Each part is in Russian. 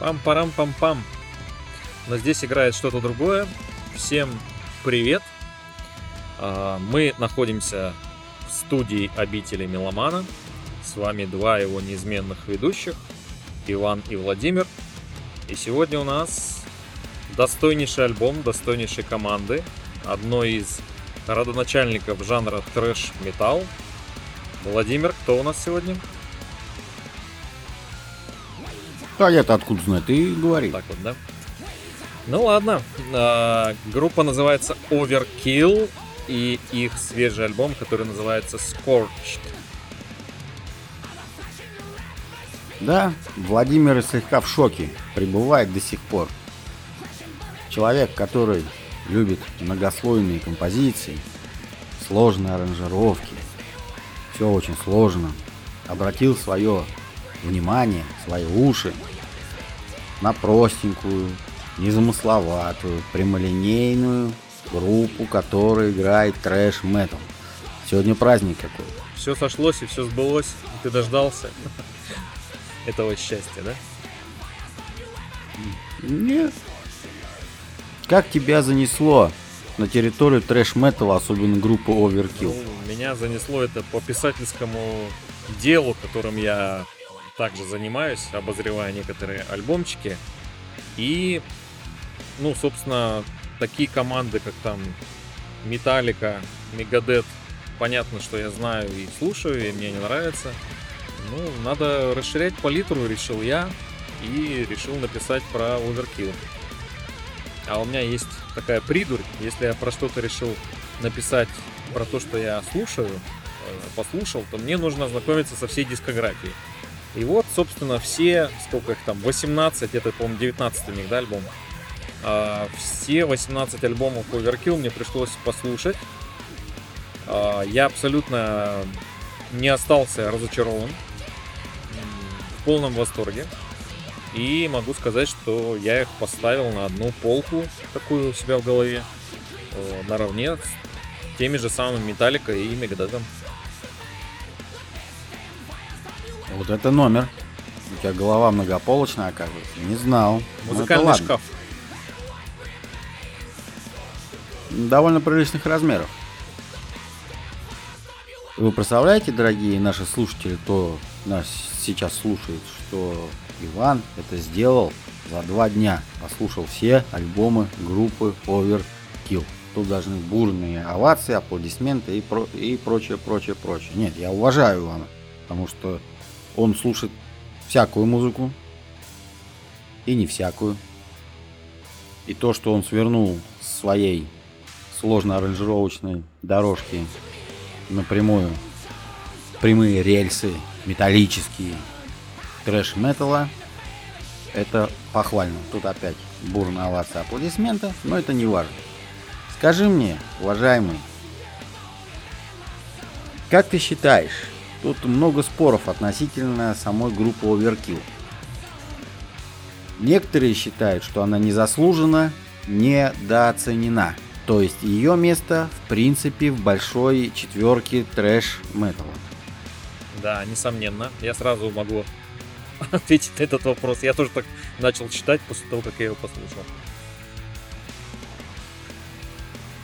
Пам-парам-пам-пам. Но здесь играет что-то другое. Всем привет. Мы находимся в студии Обители Меломана. С вами два его неизменных ведущих, Иван и Владимир. И сегодня у нас достойнейший альбом достойнейшей команды, одной из родоначальников жанра трэш-метал. Владимир, кто у нас сегодня? А я-то откуда знаю, ты говори. Так вот, да? Ну ладно, группа называется Overkill, и их свежий альбом, который называется Scorched. Да, Владимир слегка в шоке, пребывает до сих пор. Человек, который любит многослойные композиции, сложные аранжировки, все очень сложно, обратил свое внимание, свои уши на простенькую, незамысловатую, прямолинейную группу, которая играет трэш-метал. Сегодня праздник какой-то. Все сошлось и все сбылось, и ты дождался этого счастья, да? Нет. Как тебя занесло на территорию трэш-метала, особенно группы Overkill? Ну, меня занесло это по писательскому делу, которым я также занимаюсь, обозревая некоторые альбомчики. И, ну, собственно, такие команды, как там Metallica, Megadeth, понятно, что я знаю и слушаю, и мне не нравится. Ну, надо расширять палитру, решил я, и решил написать про Overkill. А у меня есть такая придурь, если я про что-то решил написать, про то, что я слушаю, послушал, то мне нужно ознакомиться со всей дискографией. И вот, собственно, все, сколько их там, 18, это, по-моему, 19 у них, да, альбом? Все 18 альбомов Overkill мне пришлось послушать. Я абсолютно не остался разочарован, в полном восторге. И могу сказать, что я их поставил на одну полку, такую у себя в голове, наравне с теми же самыми Metallica и Megadeth. Вот это номер. У тебя голова многополочная, оказывается. Не знал. Музыкальный шкаф. Довольно приличных размеров. Вы представляете, дорогие наши слушатели, кто нас сейчас слушает, что Иван это сделал за 2 дня. Послушал все альбомы группы Overkill. Тут должны бурные овации, аплодисменты и прочее. Нет, я уважаю Ивана, потому что он слушает всякую музыку и не всякую. И то, что он свернул с своей сложно-аранжировочной дорожки напрямую, прямые рельсы металлические трэш-металла, это похвально. Тут опять бурная овация, аплодисменты, но это не важно. Скажи мне, уважаемый, как ты считаешь, тут много споров относительно самой группы Overkill. Некоторые считают, что она незаслуженно недооценена. То есть ее место, в принципе, в большой четверке трэш-металла. Да, несомненно. Я сразу могу ответить на этот вопрос. Я тоже так начал читать после того, как я его послушал.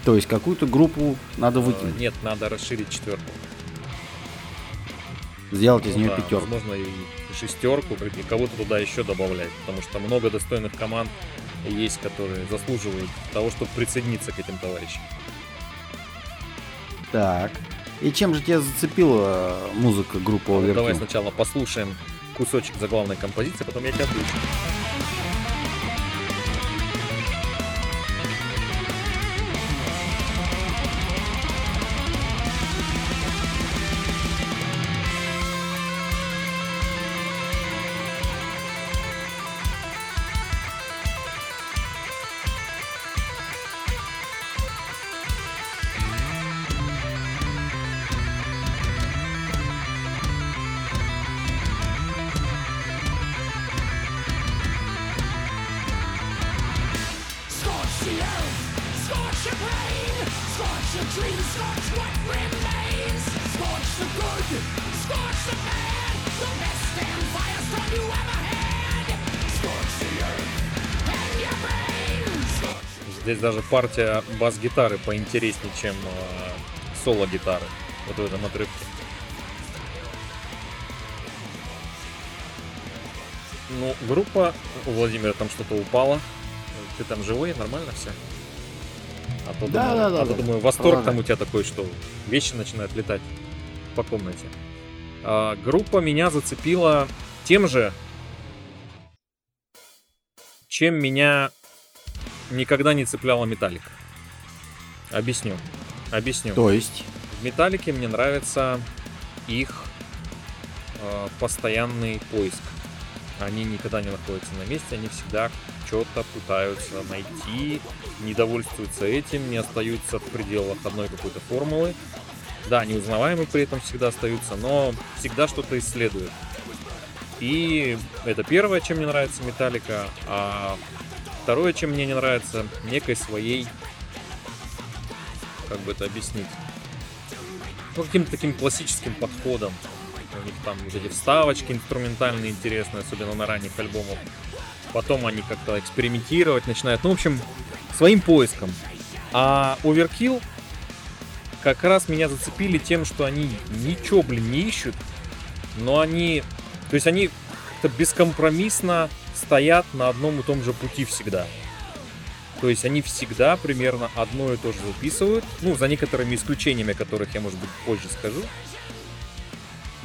То есть какую-то группу надо выкинуть? Нет, надо расширить четверку. Сделать из нее пятерку. Возможно, и шестерку, и кого-то туда еще добавлять. Потому что много достойных команд есть, которые заслуживают того, чтобы присоединиться к этим товарищам. Так. И чем же тебя зацепила музыка группы Overkill? Ну, давай сначала послушаем кусочек заглавной композиции, потом я тебя отвечу. Scorch the good, scorch the bad, the best damn fires from you ever had. Здесь даже партия бас-гитары поинтереснее, чем соло-гитары вот в этом отрывке. Ну, группа... У Владимира там что-то упало. Ты там живой? Нормально все? А то, да, думаю, да, а то, да, думаю, восторг там у тебя такой, что вещи начинают летать по комнате. А, группа меня зацепила тем же, чем меня... никогда не цепляла Metallica. Объясню. То есть? В Metallica мне нравится их постоянный поиск. Они никогда не находятся на месте, они всегда что-то пытаются найти, недовольствуются этим, не остаются в пределах одной какой-то формулы. Да, неузнаваемы при этом всегда остаются, но всегда что-то исследуют. И это первое, чем мне нравится Metallica. А второе, чем мне не нравится, некой своей, как бы это объяснить, ну, каким-то таким классическим подходом. У них там вот эти вставочки инструментальные интересные, особенно на ранних альбомах. Потом они как-то экспериментировать начинают. Ну, в общем, своим поиском. А Overkill как раз меня зацепили тем, что они ничего, блин, не ищут, но они... То есть они как-то бескомпромиссно стоят на одном и том же пути всегда. То есть они всегда примерно одно и то же записывают. Ну, за некоторыми исключениями, о которых я, может быть, позже скажу.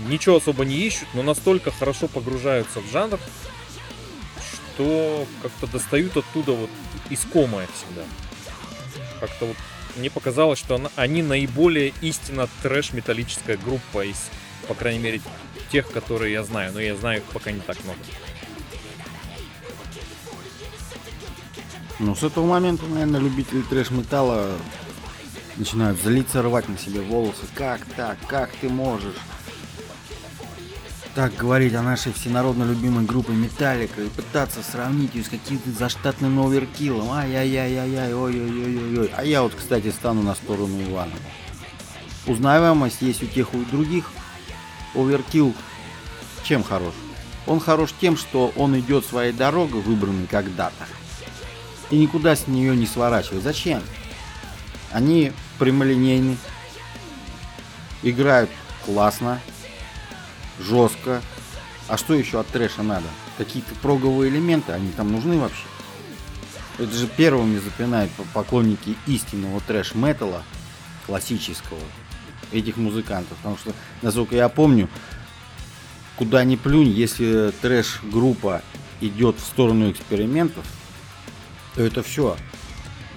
Ничего особо не ищут, но настолько хорошо погружаются в жанр, что как-то достают оттуда вот искомое всегда. Как-то вот мне показалось, что они наиболее истинно трэш-металлическая группа из, по крайней мере, тех, которые я знаю. Но я знаю их пока не так много. Ну, с этого момента, наверное, любители трэш-металла начинают злиться, рвать на себе волосы. Как так? Как ты можешь так говорить о нашей всенародно любимой группе Metallica и пытаться сравнить ее с каким-то заштатным Overkill'ом? Ай-яй-яй-яй-яй, ой-ой-ой-ой. А я вот, кстати, стану на сторону Ивана. Узнаваемость есть у тех и у других. Overkill чем хорош? Он хорош тем, что он идет своей дорогой, выбранной когда-то, и никуда с нее не сворачивают. Зачем? Они прямолинейны, играют классно, жестко. А что еще от трэша надо? Какие-то проговые элементы, они там нужны вообще? Это же первыми запинают поклонники истинного трэш-металла, классического, этих музыкантов. Потому что, насколько я помню, куда ни плюнь, если трэш-группа идет в сторону экспериментов, то это все.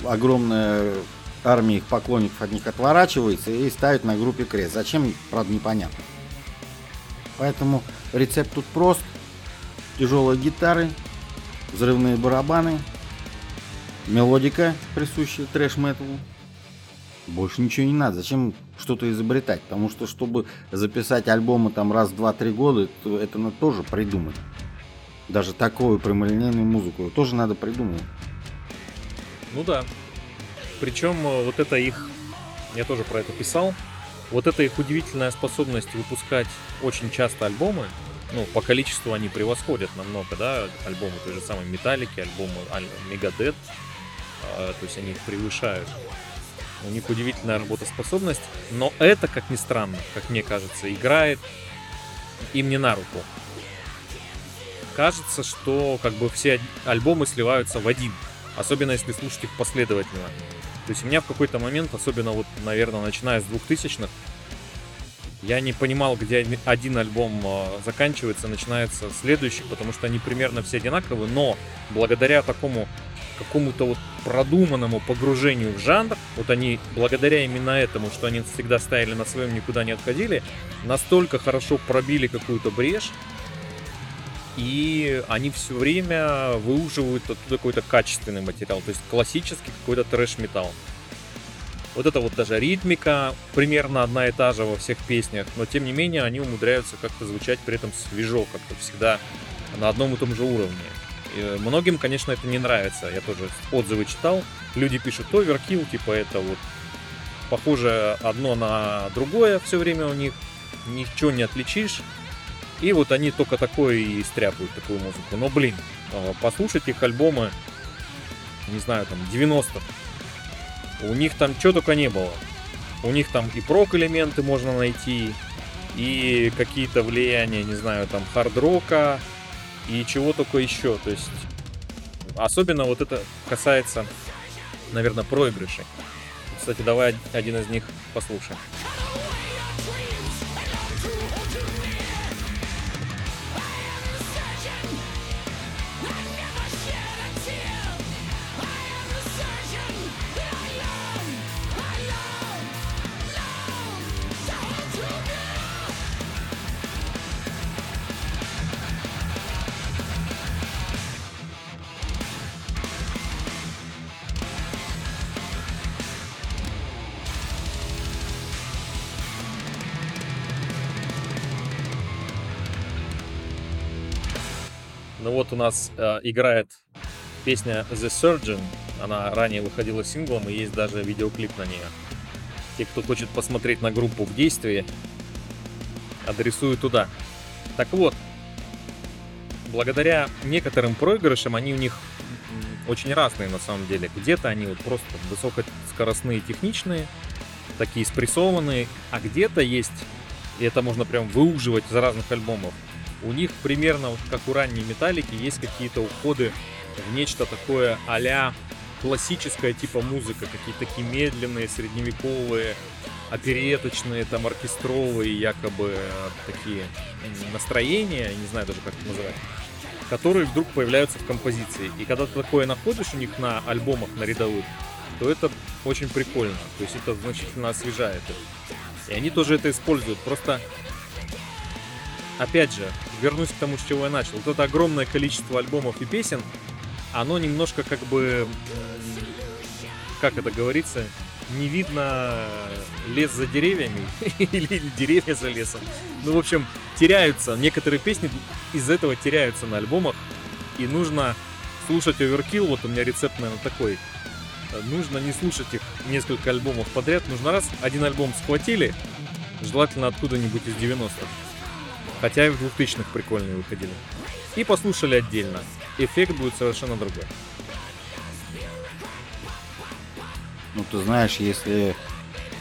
Огромная армия их поклонников от них отворачивается и ставит на группе крест. Зачем, правда, непонятно. Поэтому рецепт тут прост. Тяжелые гитары, взрывные барабаны, мелодика, присущая трэш-металу. Больше ничего не надо. Зачем что-то изобретать? Потому что, чтобы записать альбомы там раз, два, три года, это надо тоже придумать. Даже такую прямолинейную музыку тоже надо придумывать. Ну да. Причем вот это их, я тоже про это писал, вот это их удивительная способность выпускать очень часто альбомы. Ну, по количеству они превосходят намного, да, альбомы той же самой Металлики, альбомы Megadeth. То есть они их превышают. У них удивительная работоспособность, но это, как ни странно, как мне кажется, играет им не на руку. Кажется, что как бы все альбомы сливаются в один. Особенно если слушать их последовательно. То есть у меня в какой-то момент, особенно вот, наверное, начиная с 2000-х, я не понимал, где один альбом заканчивается, начинается следующий, потому что они примерно все одинаковые, но благодаря такому какому-то вот продуманному погружению в жанр, вот они, благодаря именно этому, что они всегда стояли на своем, никуда не отходили, настолько хорошо пробили какую-то брешь, и они все время выуживают оттуда какой-то качественный материал, то есть классический какой-то трэш-металл. Вот это вот даже ритмика примерно одна и та же во всех песнях, но тем не менее они умудряются как-то звучать при этом свежо, как-то всегда на одном и том же уровне. И многим, конечно, это не нравится, я тоже отзывы читал, люди пишут Overkill, типа это вот похоже одно на другое все время у них, ничего не отличишь. И вот они только такое и стряпают, такую музыку. Но, блин, послушать их альбомы, не знаю, там, 90-х. У них там чего только не было. У них там и прок-элементы можно найти, и какие-то влияния, не знаю, там, хард-рока, и чего только еще. То есть, особенно вот это касается, наверное, проигрышей. Кстати, давай один из них послушаем. Вот у нас играет песня The Surgeon. Она ранее выходила синглом, и есть даже видеоклип на нее. Те, кто хочет посмотреть на группу в действии, адресую туда. Так вот, благодаря некоторым проигрышам, они у них очень разные на самом деле. Где-то они вот просто высокоскоростные, техничные, такие спрессованные, а где-то есть, и это можно прям выуживать из разных альбомов, у них примерно, вот как у ранней Металлики, есть какие-то уходы в нечто такое а-ля классическая типа музыка. Какие-то такие медленные, средневековые, опереточные, там, оркестровые якобы такие настроения, не знаю даже, как их называть, которые вдруг появляются в композиции. И когда ты такое находишь у них на альбомах, на рядовых, то это очень прикольно. То есть это значительно освежает их. И они тоже это используют. Просто, опять же, вернусь к тому, с чего я начал. Вот это огромное количество альбомов и песен, оно немножко как бы, как это говорится, не видно лес за деревьями или деревья за лесом. Ну, в общем, теряются. Некоторые песни из-за этого теряются на альбомах. И нужно слушать Overkill. Вот у меня рецепт, наверное, такой. Нужно не слушать их несколько альбомов подряд. Нужно раз, один альбом схватили, желательно откуда-нибудь из 90-х. Хотя и в 2000-х прикольные выходили. И послушали отдельно. Эффект будет совершенно другой. Ну, ты знаешь, если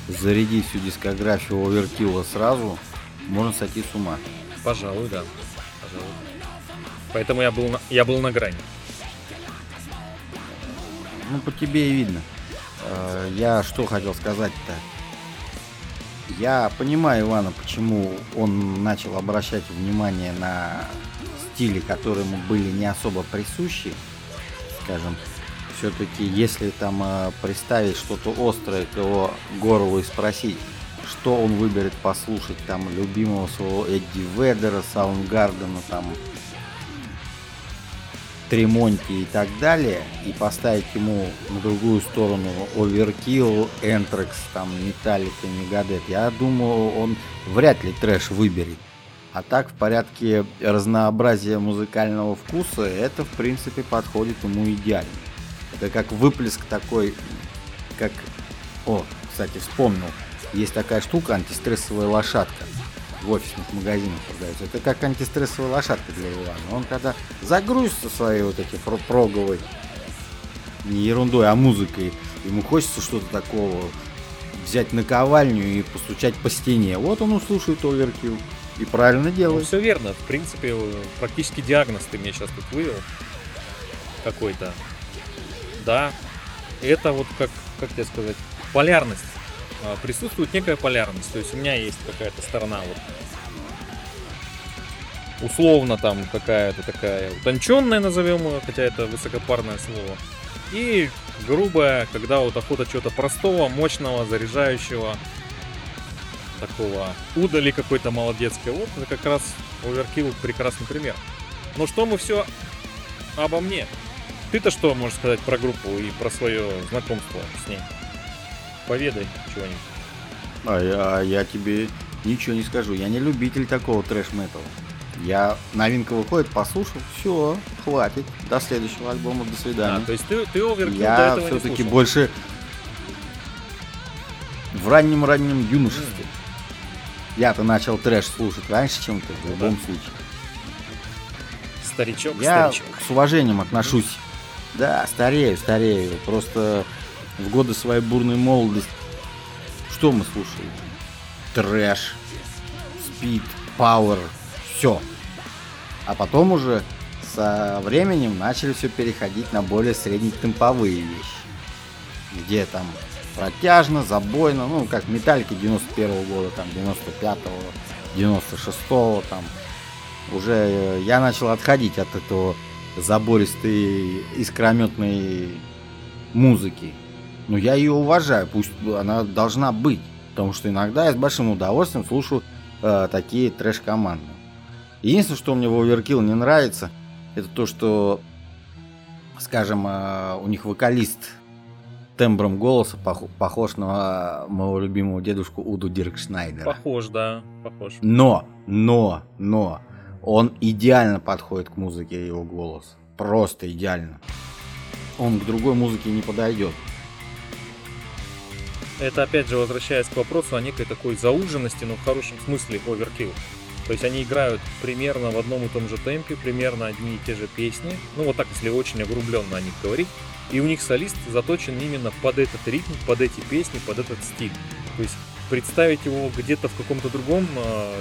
зарядить всю дискографию Overkill сразу, можно сойти с ума. Пожалуй, да. Пожалуй. Поэтому я был на грани. Ну, по тебе и видно. Я что хотел сказать-то? Я понимаю Ивана, почему он начал обращать внимание на стили, которые ему были не особо присущи. Скажем, все-таки, если там представить что-то острое к его горлу и спросить, что он выберет послушать, там, любимого своего Эдди Ведера, Саундгардена, там, Тремонти и так далее, и поставить ему на другую сторону Overkill, Anthrax, там, Metallica, Megadeth, я думаю, он вряд ли трэш выберет. А так, в порядке разнообразия музыкального вкуса, это, в принципе, подходит ему идеально. Это как выплеск такой, как... О, кстати, вспомнил, есть такая штука, антистрессовая лошадка. В офисных магазинах продается. Это как антистрессовая лошадка для Ивана. Он когда загрузится своей вот эти проговой, не ерундой, а музыкой, ему хочется что-то такого, взять наковальню и постучать по стене. Вот он услышит Overkill. И правильно делает. Ну, все верно. В принципе, практически диагноз ты мне сейчас тут вывел. Какой-то. Да. Это вот как тебе сказать, полярность. Присутствует некая полярность, то есть у меня есть какая-то сторона вот, условно там какая-то такая утонченная, назовем ее, хотя это высокопарное слово, и грубая, когда вот охота чего-то простого, мощного, заряжающего, такого удали какой-то молодецкой. Вот это как раз Overkill прекрасный пример. Но что мы все обо мне? Ты-то что можешь сказать про группу и про свое знакомство с ней? Поведай чего-нибудь. А я тебе ничего не скажу. Я не любитель такого трэш-метала. Я новинка выходит, послушал, все, хватит. До следующего альбома, до свидания. То есть ты Overkill до этого не слушал? Я все-таки больше в раннем юношестве. Я-то начал трэш слушать раньше, чем ты, в любом случае. Старичок. Я с уважением отношусь. Да, старею. Просто в годы своей бурной молодости. Что мы слушали? Трэш, спид, пауэр, все. А потом уже со временем начали все переходить на более среднетемповые вещи. Где там протяжно, забойно, ну как Металлика 91-го года, там 95-го, 96-го, там. Уже я начал отходить от этого забористой искрометной музыки. Но я ее уважаю, пусть она должна быть. Потому что иногда я с большим удовольствием слушаю такие трэш-команды. Единственное, что мне в Overkill не нравится, это то, что, скажем, у них вокалист тембром голоса похож на моего любимого дедушку Удо Диркшнайдера. Похож, да, похож. Но он идеально подходит к музыке, его голос. Просто идеально. Он к другой музыке не подойдет. Это, опять же, возвращаясь к вопросу о некой такой зауженности, но в хорошем смысле, Overkill. То есть они играют примерно в одном и том же темпе, примерно одни и те же песни. Ну, вот так, если очень огрубленно о них говорить. И у них солист заточен именно под этот ритм, под эти песни, под этот стиль. То есть представить его где-то в каком-то другом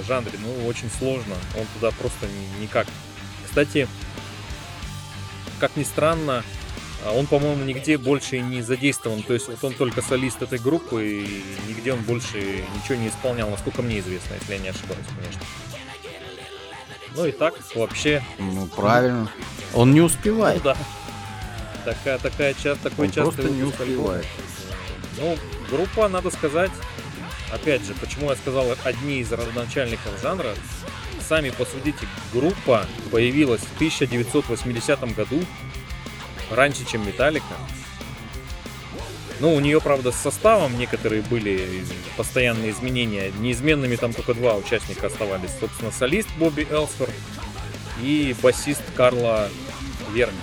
жанре, ну, очень сложно. Он туда просто никак. Кстати, как ни странно, он, по-моему, нигде больше не задействован, то есть вот он только солист этой группы, и нигде он больше ничего не исполнял, насколько мне известно, если я не ошибаюсь, конечно. Ну и так вообще... Ну, правильно. Он не успевает. Ну да. Такой частый просто не успевает. Ну, группа, надо сказать, опять же, почему я сказал одни из родоначальников жанра, сами посудите, группа появилась в 1980 году, раньше, чем Metallica. Ну, у нее, правда, с составом некоторые были постоянные изменения. Неизменными там только два участника оставались. Собственно, солист Бобби Ellsworth и басист Карла Верни.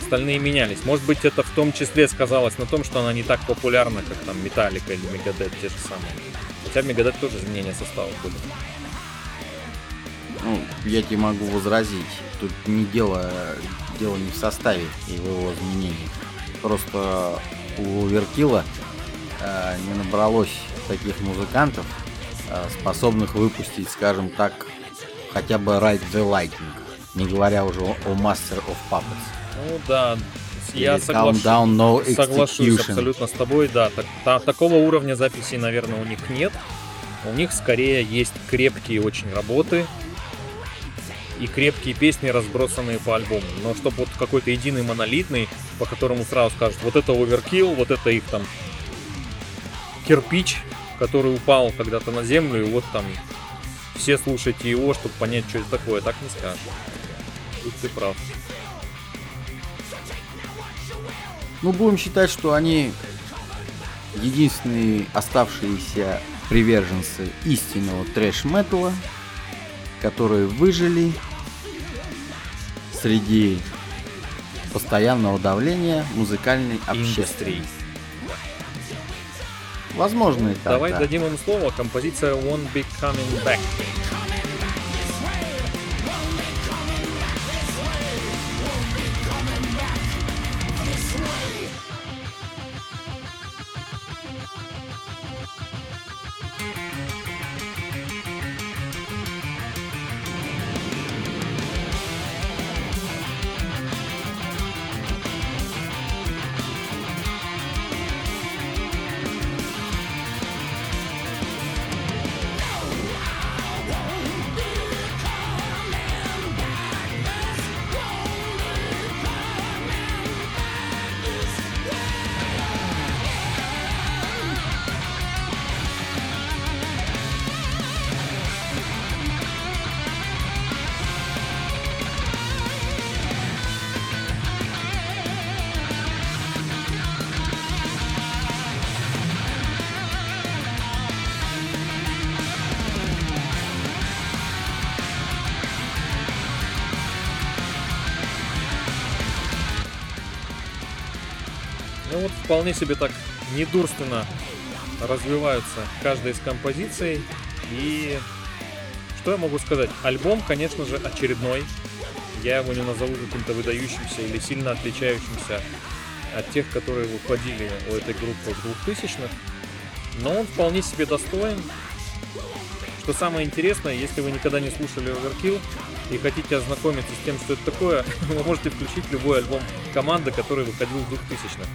Остальные менялись. Может быть, это в том числе сказалось на том, что она не так популярна, как там Metallica или Megadeth, те же самые. Хотя в Megadeth тоже изменения состава были. Ну, я тебе могу возразить. Тут не дело не в составе и в его изменениях. Просто у Overkill не набралось таких музыкантов, способных выпустить, скажем так, хотя бы Ride the Lightning, не говоря уже о Master of Puppets. Ну да, я соглашусь абсолютно с тобой, да. Такого уровня записей, наверное, у них нет. У них скорее есть крепкие очень работы и крепкие песни, разбросанные по альбому. Но чтобы вот какой-то единый монолитный, по которому сразу скажут, вот это Overkill, вот это их там кирпич, который упал когда-то на землю, и вот там все слушайте его, чтобы понять, что это такое. Так не скажешь. Тут ты прав. Ну, будем считать, что они единственные оставшиеся приверженцы истинного трэш-метала, которые выжили среди постоянного давления музыкальной общественности. Возможно, это. Давай дадим им слово. Композиция Won't Be Coming Back. Вполне себе так недурственно развиваются каждая из композиций. И что я могу сказать? Альбом, конечно же, очередной. Я его не назову каким-то выдающимся или сильно отличающимся от тех, которые выходили у этой группы в 2000-х. Но он вполне себе достоин. Что самое интересное, если вы никогда не слушали Overkill и хотите ознакомиться с тем, что это такое, вы можете включить любой альбом команды, который выходил в 2000-х.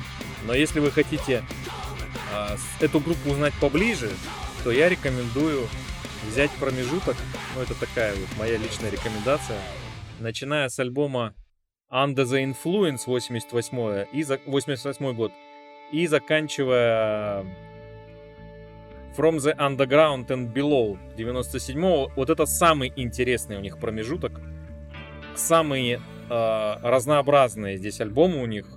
Но если вы хотите эту группу узнать поближе, то я рекомендую взять промежуток, ну это такая вот моя личная рекомендация, начиная с альбома Under the Influence 88 год и заканчивая From the Underground and Below 97-го. Вот это самый интересный у них промежуток. Самые разнообразные здесь альбомы у них.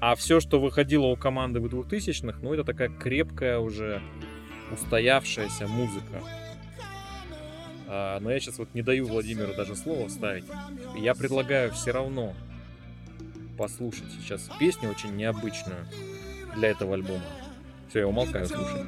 А все, что выходило у команды в 2000-х, ну это такая крепкая уже устоявшаяся музыка. Но я сейчас вот не даю Владимиру даже слово вставить. Я предлагаю все равно послушать сейчас песню очень необычную для этого альбома. Все, я умолкаю, слушай.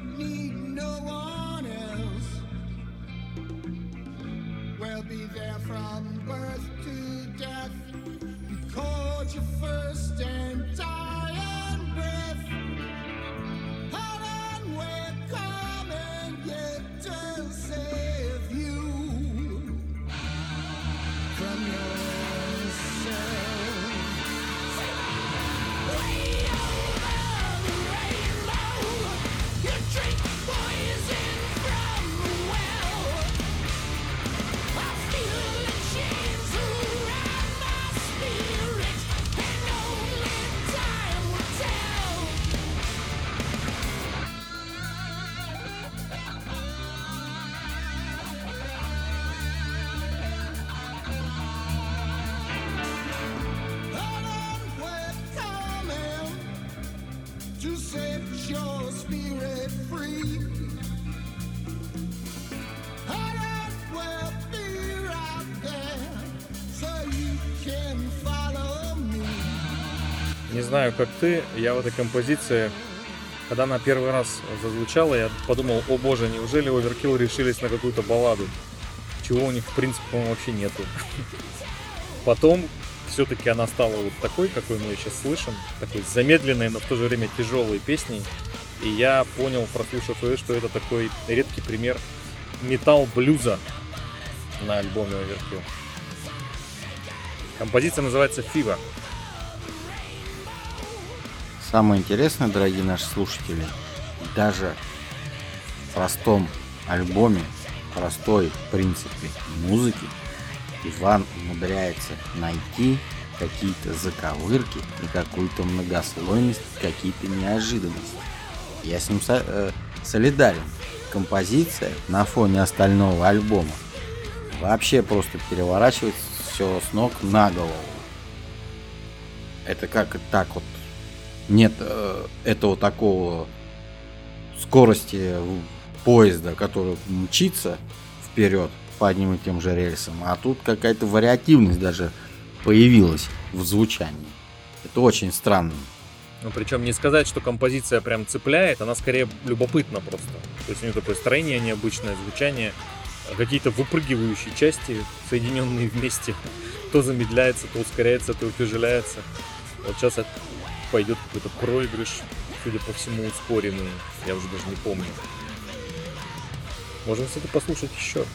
Не знаю, как ты, я в этой композиции, когда она первый раз зазвучала, я подумал, о боже, неужели Overkill решились на какую-то балладу, чего у них, в принципе, по-моему, вообще нету. Потом все-таки она стала вот такой, какой мы сейчас слышим, такой замедленной, но в то же время тяжелой песней. И я понял, прослушав ее, что это такой редкий пример метал-блюза на альбоме Overkill. Композиция называется FIVA. Самое интересное, дорогие наши слушатели, даже в простом альбоме, простой, в принципе, музыки, Иван умудряется найти какие-то заковырки и какую-то многослойность, какие-то неожиданности. Я с ним солидарен. Композиция на фоне остального альбома вообще просто переворачивает все с ног на голову. Это как так вот. Нет этого такого скорости поезда, который мчится вперед по одним и тем же рельсам, а тут какая-то вариативность даже появилась в звучании. Это очень странно. Ну, причем не сказать, что композиция прям цепляет, она скорее любопытна просто. То есть у нее такое строение необычное, звучание, какие-то выпрыгивающие части, соединенные вместе. То замедляется, то ускоряется, то утяжеляется. Вот сейчас это пойдет какой-то проигрыш, судя по всему, ускоренный. Я уже даже не помню. Можем все это послушать еще раз.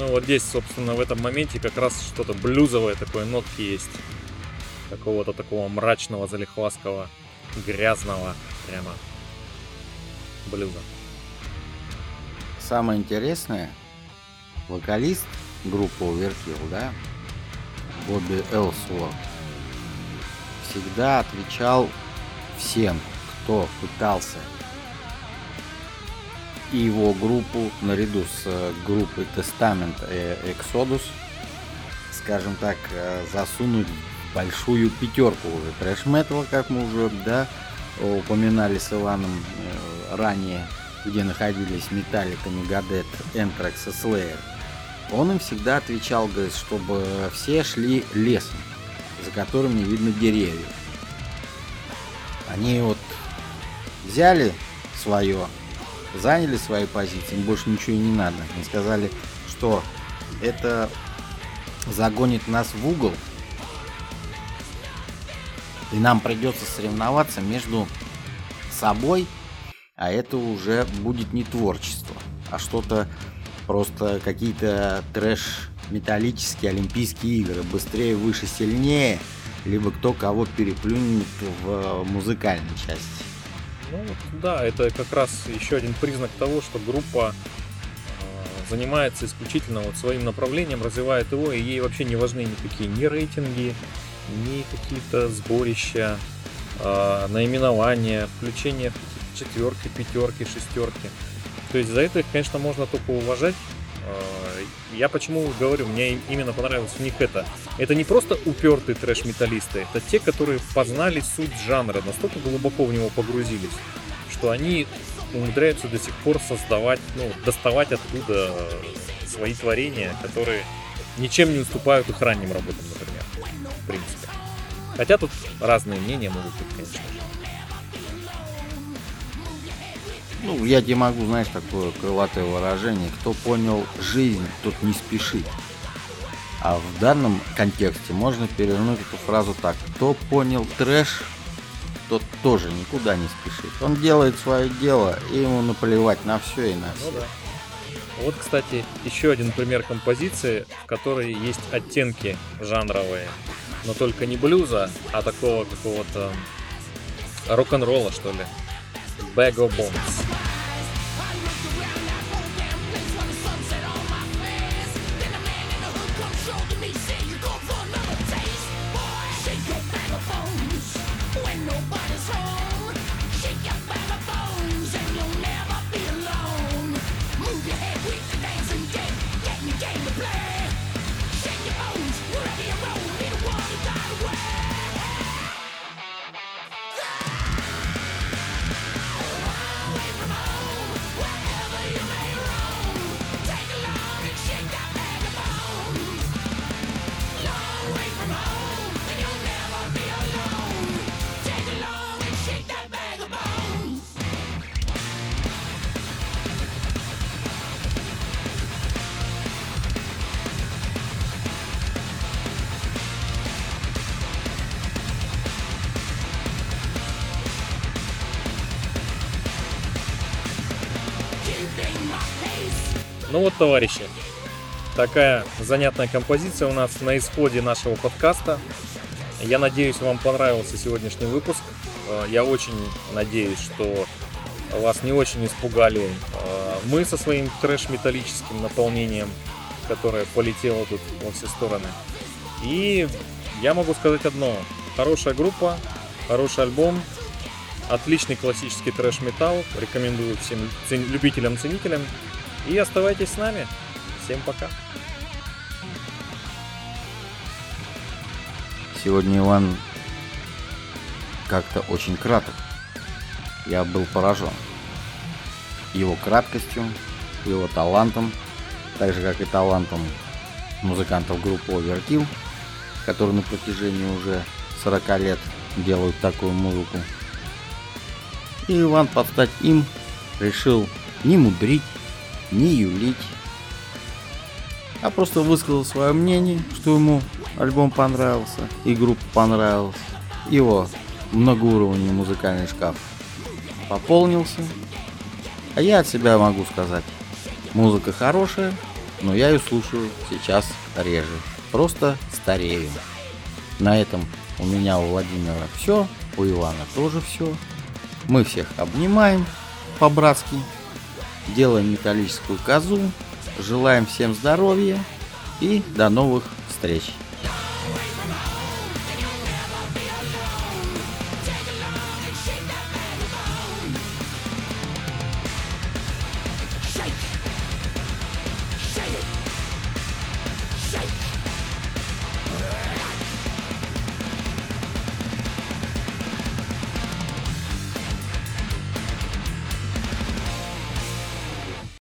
Ну вот здесь, собственно, в этом моменте как раз что-то блюзовое такое, нотки есть. Какого-то такого мрачного, залихвастского, грязного прямо блюза. Самое интересное, вокалист группы Overkill, да, Бобби Ellsworth, всегда отвечал всем, кто пытался и его группу, наряду с группой Testament и Exodus, скажем так, засунуть в большую пятерку уже трэш-метал, как мы уже, да, упоминали с Иваном ранее, где находились Metallica, Megadeth, Anthrax и Slayer. Он им всегда отвечал, говорит, чтобы все шли лесом, за которым не видно деревьев. Они вот взяли свое, заняли свои позиции, им больше ничего и не надо. Они сказали, что это загонит нас в угол, и нам придется соревноваться между собой, а это уже будет не творчество, а что-то просто какие-то трэш-металлические олимпийские игры. Быстрее, выше, сильнее, либо кто кого переплюнет в музыкальной части. Ну да, это как раз еще один признак того, что группа занимается исключительно вот своим направлением, развивает его, и ей вообще не важны никакие ни рейтинги, ни какие-то сборища, наименования, включение в четверки, пятерки, шестерки. То есть за это их, конечно, можно только уважать. Я почему говорю, мне именно понравилось у них это. Это не просто упертые трэш-металлисты, это те, которые познали суть жанра, настолько глубоко в него погрузились, что они умудряются до сих пор создавать, ну, доставать оттуда свои творения, которые ничем не уступают их ранним работам, например, в принципе. Хотя тут разные мнения могут быть, конечно. Ну, я тебе могу, знаешь, такое крылатое выражение: кто понял жизнь, тот не спешит. А в данном контексте можно перевернуть эту фразу так: кто понял трэш, тот тоже никуда не спешит. Он делает свое дело, и ему наплевать на все и на все. Ну, да. Вот, кстати, еще один пример композиции, в которой есть оттенки жанровые, но только не блюза, а такого какого-то рок-н-ролла, что ли. Bag of bones. Ну вот, товарищи, такая занятная композиция у нас на исходе нашего подкаста. Я надеюсь, вам понравился сегодняшний выпуск. Я очень надеюсь, что вас не очень испугали мы со своим трэш-металлическим наполнением, которое полетело тут во все стороны. И я могу сказать одно: хорошая группа, хороший альбом, отличный классический трэш-метал. Рекомендую всем любителям-ценителям. И оставайтесь с нами. Всем пока. Сегодня Иван как-то очень краток. Я был поражен его краткостью, его талантом, так же как и талантом музыкантов группы Overkill, которые на протяжении уже 40 лет делают такую музыку. И Иван под стать им решил не мудрить, не юлить, а просто высказал свое мнение, что ему альбом понравился и группа понравилась. Его многоуровневый музыкальный шкаф пополнился. А я от себя могу сказать: музыка хорошая, но я ее слушаю сейчас реже. Просто старею. На этом у меня, у Владимира все, у Ивана тоже все. Мы всех обнимаем по-братски, делаем металлическую козу, желаем всем здоровья и до новых встреч.